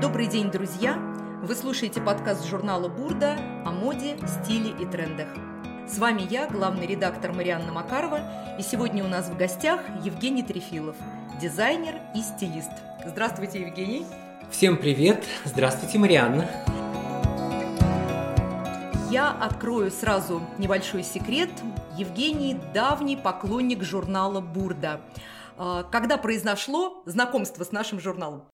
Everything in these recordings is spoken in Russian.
Добрый день, друзья! Вы слушаете подкаст журнала «Бурда» о моде, стиле и трендах. С вами я, главный редактор Марианна Макарова, и сегодня у нас в гостях Евгений Трефилов, дизайнер и стилист. Здравствуйте, Евгений! Всем привет! Здравствуйте, Марианна! Я открою сразу небольшой секрет. Евгений – давний поклонник журнала «Бурда». Когда произошло знакомство с нашим журналом?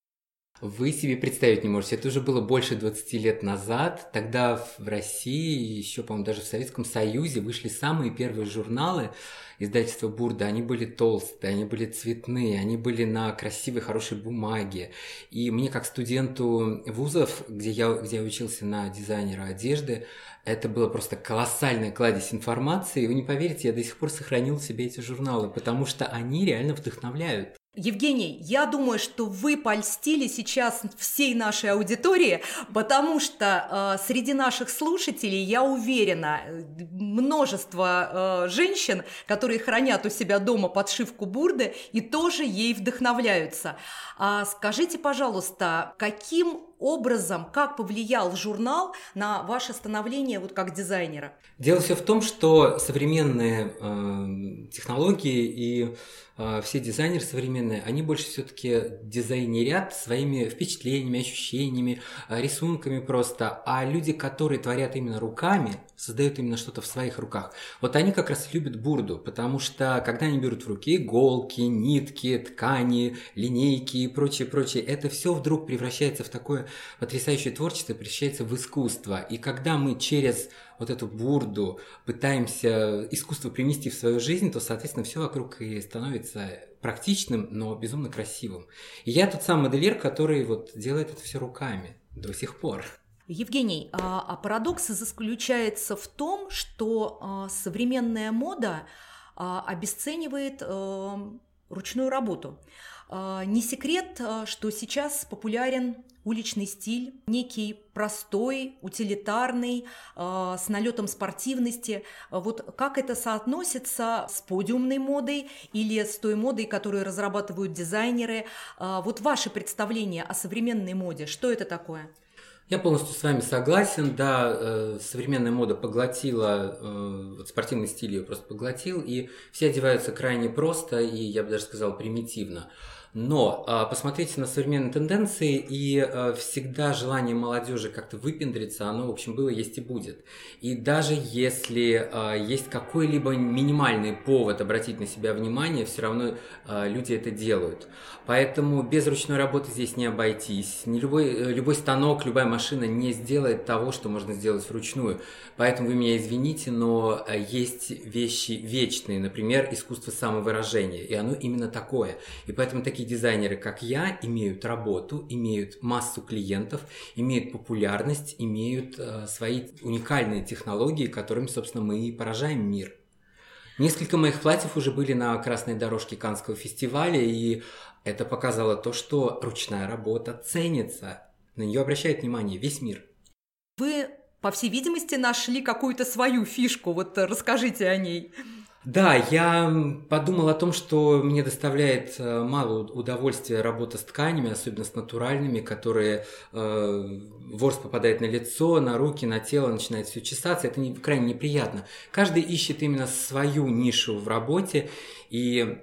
Вы себе представить не можете. Это уже было больше 20 лет назад. Тогда в России, еще, по-моему, даже в Советском Союзе вышли самые первые журналы издательства «Бурда». Они были толстые, они были цветные, они были на красивой, хорошей бумаге. И мне, как студенту вузов, где я учился на дизайнера одежды, это было просто колоссальная кладезь информации. Вы не поверите, я до сих пор сохранил себе эти журналы, потому что они реально вдохновляют. Евгений, я думаю, что вы польстили сейчас всей нашей аудитории, потому что среди наших слушателей, я уверена, множество женщин, которые хранят у себя дома подшивку «Бурды» и тоже ей вдохновляются. Скажите, пожалуйста, каким образом, как повлиял журнал на ваше становление вот как дизайнера? Дело все в том, что современные технологии и все дизайнеры современные, они больше все-таки дизайнерят своими впечатлениями, ощущениями, рисунками просто, а люди, которые творят именно руками, создают именно что-то в своих руках. Вот они как раз любят «Бурду», потому что когда они берут в руки иголки, нитки, ткани, линейки и прочее, это все вдруг превращается в такое потрясающее творчество, превращается в искусство. И когда мы через вот эту «Бурду» пытаемся искусство принести в свою жизнь, то, соответственно, все вокруг и становится практичным, но безумно красивым. И я тот самый модельер, который вот делает это все руками до сих пор. Евгений, а парадокс заключается в том, что современная мода обесценивает ручную работу. Не секрет, что сейчас популярен уличный стиль, некий простой, утилитарный, с налетом спортивности. Вот как это соотносится с подиумной модой или с той модой, которую разрабатывают дизайнеры? Вот ваши представления о современной моде, что это такое? Я полностью с вами согласен, да, современная мода поглотила, спортивный стиль ее просто поглотил, и все одеваются крайне просто, и я бы даже сказал примитивно. Но посмотрите на современные тенденции, и всегда желание молодежи как-то выпендриться, оно, в общем, было, есть и будет. И даже если есть какой-либо минимальный повод обратить на себя внимание, все равно люди это делают. Поэтому без ручной работы здесь не обойтись. Любой станок, любая машина не сделает того, что можно сделать вручную. Поэтому вы меня извините, но есть вещи вечные, например, искусство самовыражения, и оно именно такое. И поэтому такие дизайнеры, как я, имеют работу, имеют массу клиентов, имеют популярность, имеют свои уникальные технологии, которыми, собственно, мы и поражаем мир. Несколько моих платьев уже были на красной дорожке Каннского фестиваля, и это показало то, что ручная работа ценится, на нее обращает внимание весь мир. Вы, по всей видимости, нашли какую-то свою фишку, вот расскажите о ней. Да, я подумал о том, что мне доставляет мало удовольствия работа с тканями, особенно с натуральными, которые ворс попадает на лицо, на руки, на тело, начинает все чесаться. Это крайне неприятно. Каждый ищет именно свою нишу в работе, и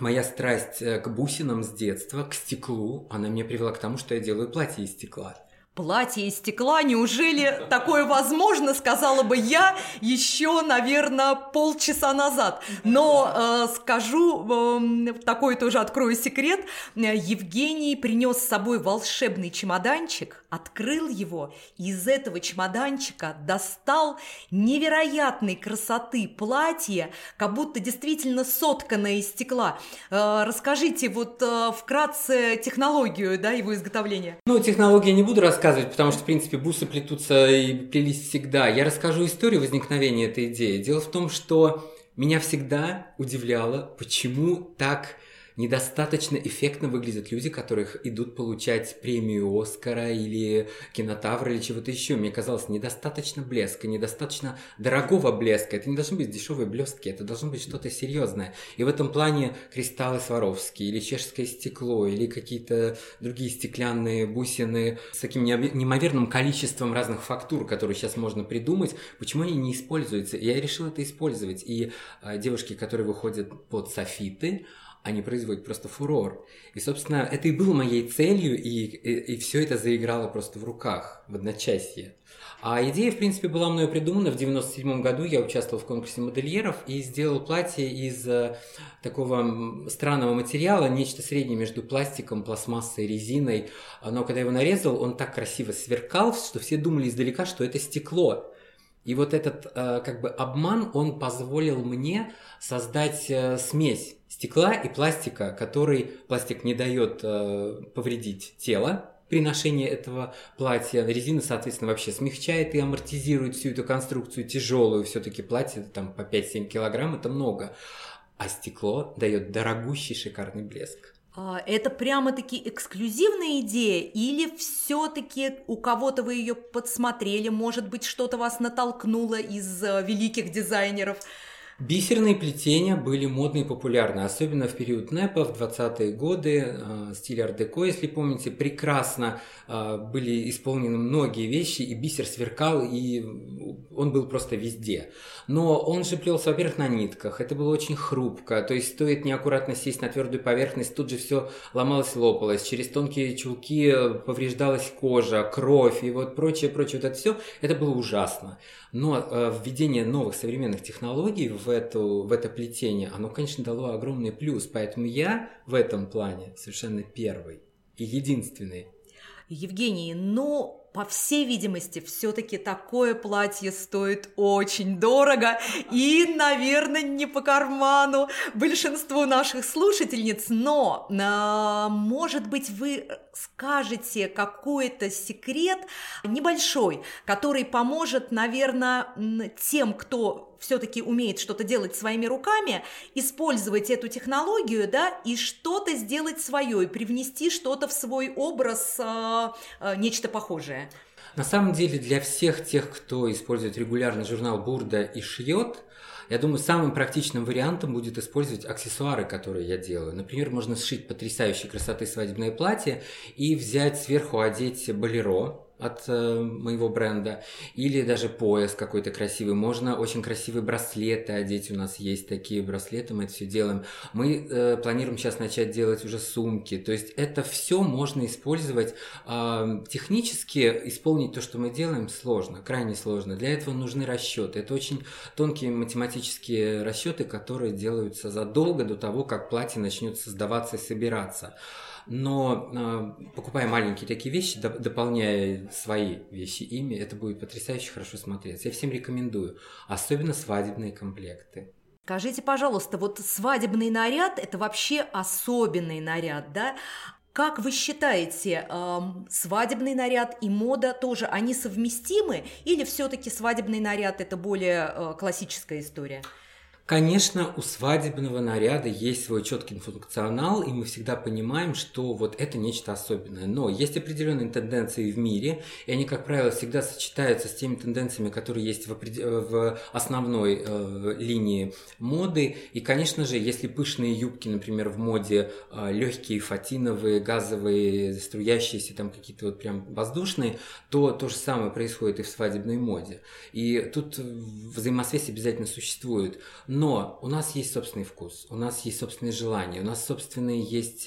моя страсть к бусинам с детства, к стеклу, она меня привела к тому, что я делаю платье из стекла. Платье из стекла, неужели такое возможно, сказала бы я еще, наверное, полчаса назад. Но скажу, такой тоже открою секрет, Евгений принес с собой волшебный чемоданчик, открыл его, и из этого чемоданчика достал невероятной красоты платье, как будто действительно сотканное из стекла. Расскажите вот вкратце технологию, да, его изготовления. Ну, технологию не буду рассказывать, потому что, в принципе, бусы плетутся и плелись всегда. Я расскажу историю возникновения этой идеи. Дело в том, что меня всегда удивляло, почему так недостаточно эффектно выглядят люди, которых идут получать премию Оскара или Кинотавра или чего-то еще. Мне казалось, недостаточно блеска, недостаточно дорогого блеска. Это не должны быть дешевые блестки, это должно быть что-то серьезное. И в этом плане «Кристаллы Сваровские» или «Чешское стекло» или какие-то другие стеклянные бусины с таким неимоверным количеством разных фактур, которые сейчас можно придумать, почему они не используются? И я решил это использовать. И девушки, которые выходят под софиты, они производят просто фурор. И, собственно, это и было моей целью, и все это заиграло просто в руках, в одночасье. А идея, в принципе, была мною придумана. В 1997 году я участвовал в конкурсе модельеров и сделал платье из такого странного материала, нечто среднее между пластиком, пластмассой, резиной. Но когда я его нарезал, он так красиво сверкал, что все думали издалека, что это стекло. И вот этот как бы обман, он позволил мне создать смесь стекла и пластика, который пластик не дает повредить тело при ношении этого платья. Резина, соответственно, вообще смягчает и амортизирует всю эту конструкцию тяжелую. Все-таки платье там, по 5-7 килограмм, это много. А стекло дает дорогущий шикарный блеск. Это прямо-таки эксклюзивная идея, или все-таки у кого-то вы ее подсмотрели, может быть, что-то вас натолкнуло из великих дизайнеров? Бисерные плетения были модны и популярны, особенно в период НЭПа, в 20-е годы, стиль ар-деко, если помните, прекрасно были исполнены многие вещи, и бисер сверкал, и он был просто везде. Но он же плелся, во-первых, на нитках, это было очень хрупко, то есть стоит неаккуратно сесть на твердую поверхность, тут же все ломалось, лопалось, через тонкие чулки повреждалась кожа, кровь и вот прочее, вот это все, это было ужасно. Но введение новых современных технологий в это плетение, оно, конечно, дало огромный плюс, поэтому я в этом плане совершенно первый и единственный. Евгений, но, по всей видимости, все-таки такое платье стоит очень дорого и, наверное, не по карману большинству наших слушательниц, но, может быть, вы скажете какой-то секрет небольшой, который поможет, наверное, тем, кто все-таки умеет что-то делать своими руками, использовать эту технологию, да, и что-то сделать свое, и привнести что-то в свой образ, нечто похожее. На самом деле для всех тех, кто использует регулярно журнал «Бурда» и шьет, я думаю, самым практичным вариантом будет использовать аксессуары, которые я делаю. Например, можно сшить потрясающей красоты свадебное платье и взять сверху, одеть болеро от моего бренда, или даже пояс какой-то красивый. Можно очень красивые браслеты одеть, у нас есть такие браслеты, мы это все делаем. Мы планируем сейчас начать делать уже сумки, то есть это все можно использовать. Технически исполнить то, что мы делаем, сложно, крайне сложно. Для этого нужны расчеты, это очень тонкие математические расчеты, которые делаются задолго до того, как платье начнет создаваться и собираться. Но покупая маленькие такие вещи, дополняя свои вещи ими, это будет потрясающе хорошо смотреться. Я всем рекомендую, особенно свадебные комплекты. Скажите, пожалуйста, вот свадебный наряд – это вообще особенный наряд, да? Как вы считаете, свадебный наряд и мода тоже, они совместимы? Или все-таки свадебный наряд – это более классическая история? Конечно, у свадебного наряда есть свой четкий функционал, и мы всегда понимаем, что вот это нечто особенное. Но есть определенные тенденции в мире, и они, как правило, всегда сочетаются с теми тенденциями, которые есть в основной линии моды. И, конечно же, если пышные юбки, например, в моде, легкие, фатиновые, газовые, струящиеся, там какие-то вот прям воздушные, то то же самое происходит и в свадебной моде. И тут взаимосвязь обязательно существует. Но у нас есть собственный вкус, у нас есть собственные желания, у нас собственные есть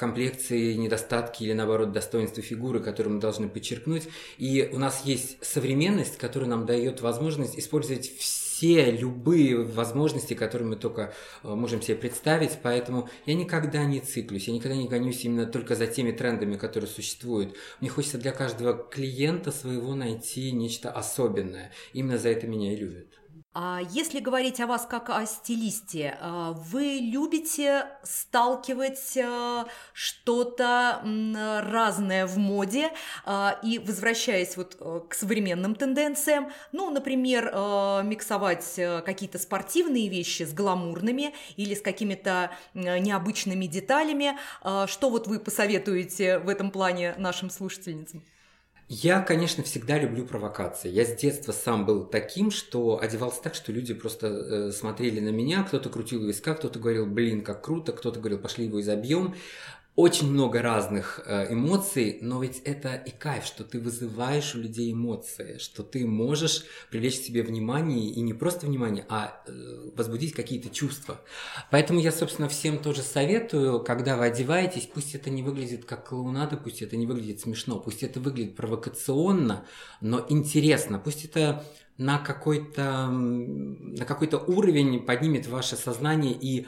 комплекции, недостатки или, наоборот, достоинства фигуры, которые мы должны подчеркнуть. И у нас есть современность, которая нам дает возможность использовать все любые возможности, которые мы только можем себе представить. Поэтому я никогда не циклюсь, я никогда не гонюсь именно только за теми трендами, которые существуют. Мне хочется для каждого клиента своего найти нечто особенное. Именно за это меня и любят. Если говорить о вас как о стилисте, вы любите сталкивать что-то разное в моде, и, возвращаясь вот к современным тенденциям, ну, например, миксовать какие-то спортивные вещи с гламурными или с какими-то необычными деталями. Что вот вы посоветуете в этом плане нашим слушательницам? Я, конечно, всегда люблю провокации. Я с детства сам был таким, что одевался так, что люди просто смотрели на меня, кто-то крутил виска, кто-то говорил, блин, как круто, кто-то говорил, пошли его изобьем. Очень много разных эмоций, но ведь это и кайф, что ты вызываешь у людей эмоции, что ты можешь привлечь к себе внимание, и не просто внимание, а возбудить какие-то чувства. Поэтому я, собственно, всем тоже советую, когда вы одеваетесь, пусть это не выглядит как клоунада, пусть это не выглядит смешно, пусть это выглядит провокационно, но интересно, пусть это на какой-то уровень поднимет ваше сознание и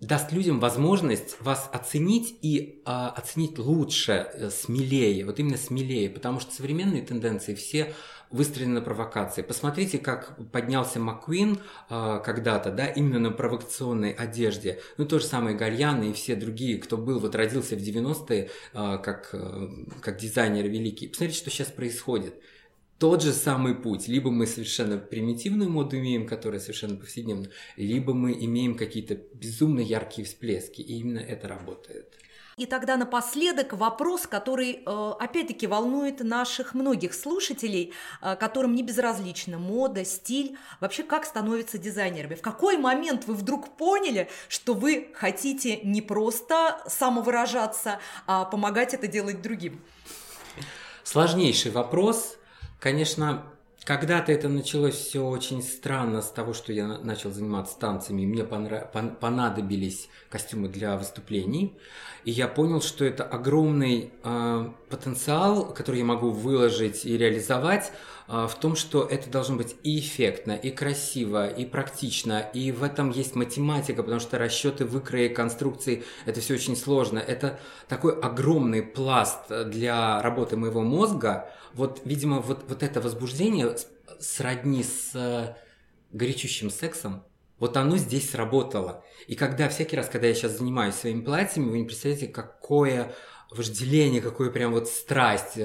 даст людям возможность вас оценить и оценить лучше, смелее, вот именно смелее, потому что современные тенденции все выстроены на провокации. Посмотрите, как поднялся Маккуин когда-то, да, именно на провокационной одежде. Ну, то же самое Галиан и все другие, кто был, вот родился в 90-е как дизайнер великий. Посмотрите, что сейчас происходит. Тот же самый путь. Либо мы совершенно примитивную моду имеем, которая совершенно повседневна, либо мы имеем какие-то безумно яркие всплески. И именно это работает. И тогда напоследок вопрос, который, опять-таки, волнует наших многих слушателей, которым не безразлична мода, стиль, вообще как становятся дизайнерами. В какой момент вы вдруг поняли, что вы хотите не просто самовыражаться, а помогать это делать другим? Сложнейший вопрос. Конечно, когда-то это началось все очень странно с того, что я начал заниматься танцами. Мне понадобились костюмы для выступлений. И я понял, что это огромный потенциал, который я могу выложить и реализовать, в том, что это должно быть и эффектно, и красиво, и практично. И в этом есть математика, потому что расчеты, выкрои, конструкции – это все очень сложно. Это такой огромный пласт для работы моего мозга. Вот, видимо, вот это возбуждение сродни с горячущим сексом. Вот оно здесь сработало. И когда всякий раз, когда я сейчас занимаюсь своими платьями, вы не представляете, какое вожделение, какое прям вот страсть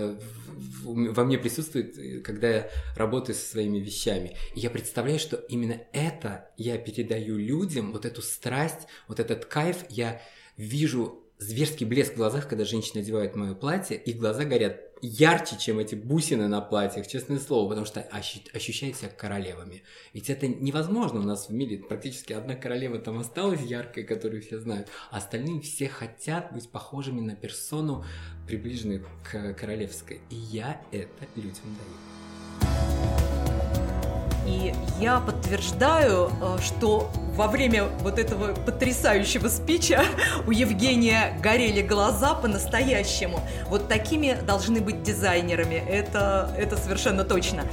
во мне присутствует, когда я работаю со своими вещами. И я представляю, что именно это я передаю людям, вот эту страсть, вот этот кайф. Я вижу зверский блеск в глазах, когда женщина одевает мое платье, и глаза горят ярче, чем эти бусины на платьях, честное слово, потому что ощущают себя королевами. Ведь это невозможно у нас в мире. Практически одна королева там осталась яркой, которую все знают, а остальные все хотят быть похожими на персону, приближенную к королевской. И я это людям даю. И я подтверждаю, что во время вот этого потрясающего спича у Евгения горели глаза по-настоящему. Вот такими должны быть дизайнерами, это совершенно точно.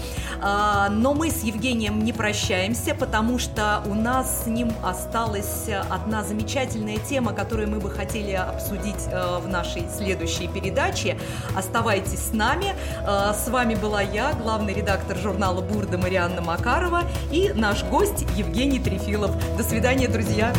Но мы с Евгением не прощаемся, потому что у нас с ним осталась одна замечательная тема, которую мы бы хотели обсудить в нашей следующей передаче. Оставайтесь с нами. С вами была я, главный редактор журнала «Бурда» Марианна Макарова и наш гость Евгений Трефилов. До свидания, друзья!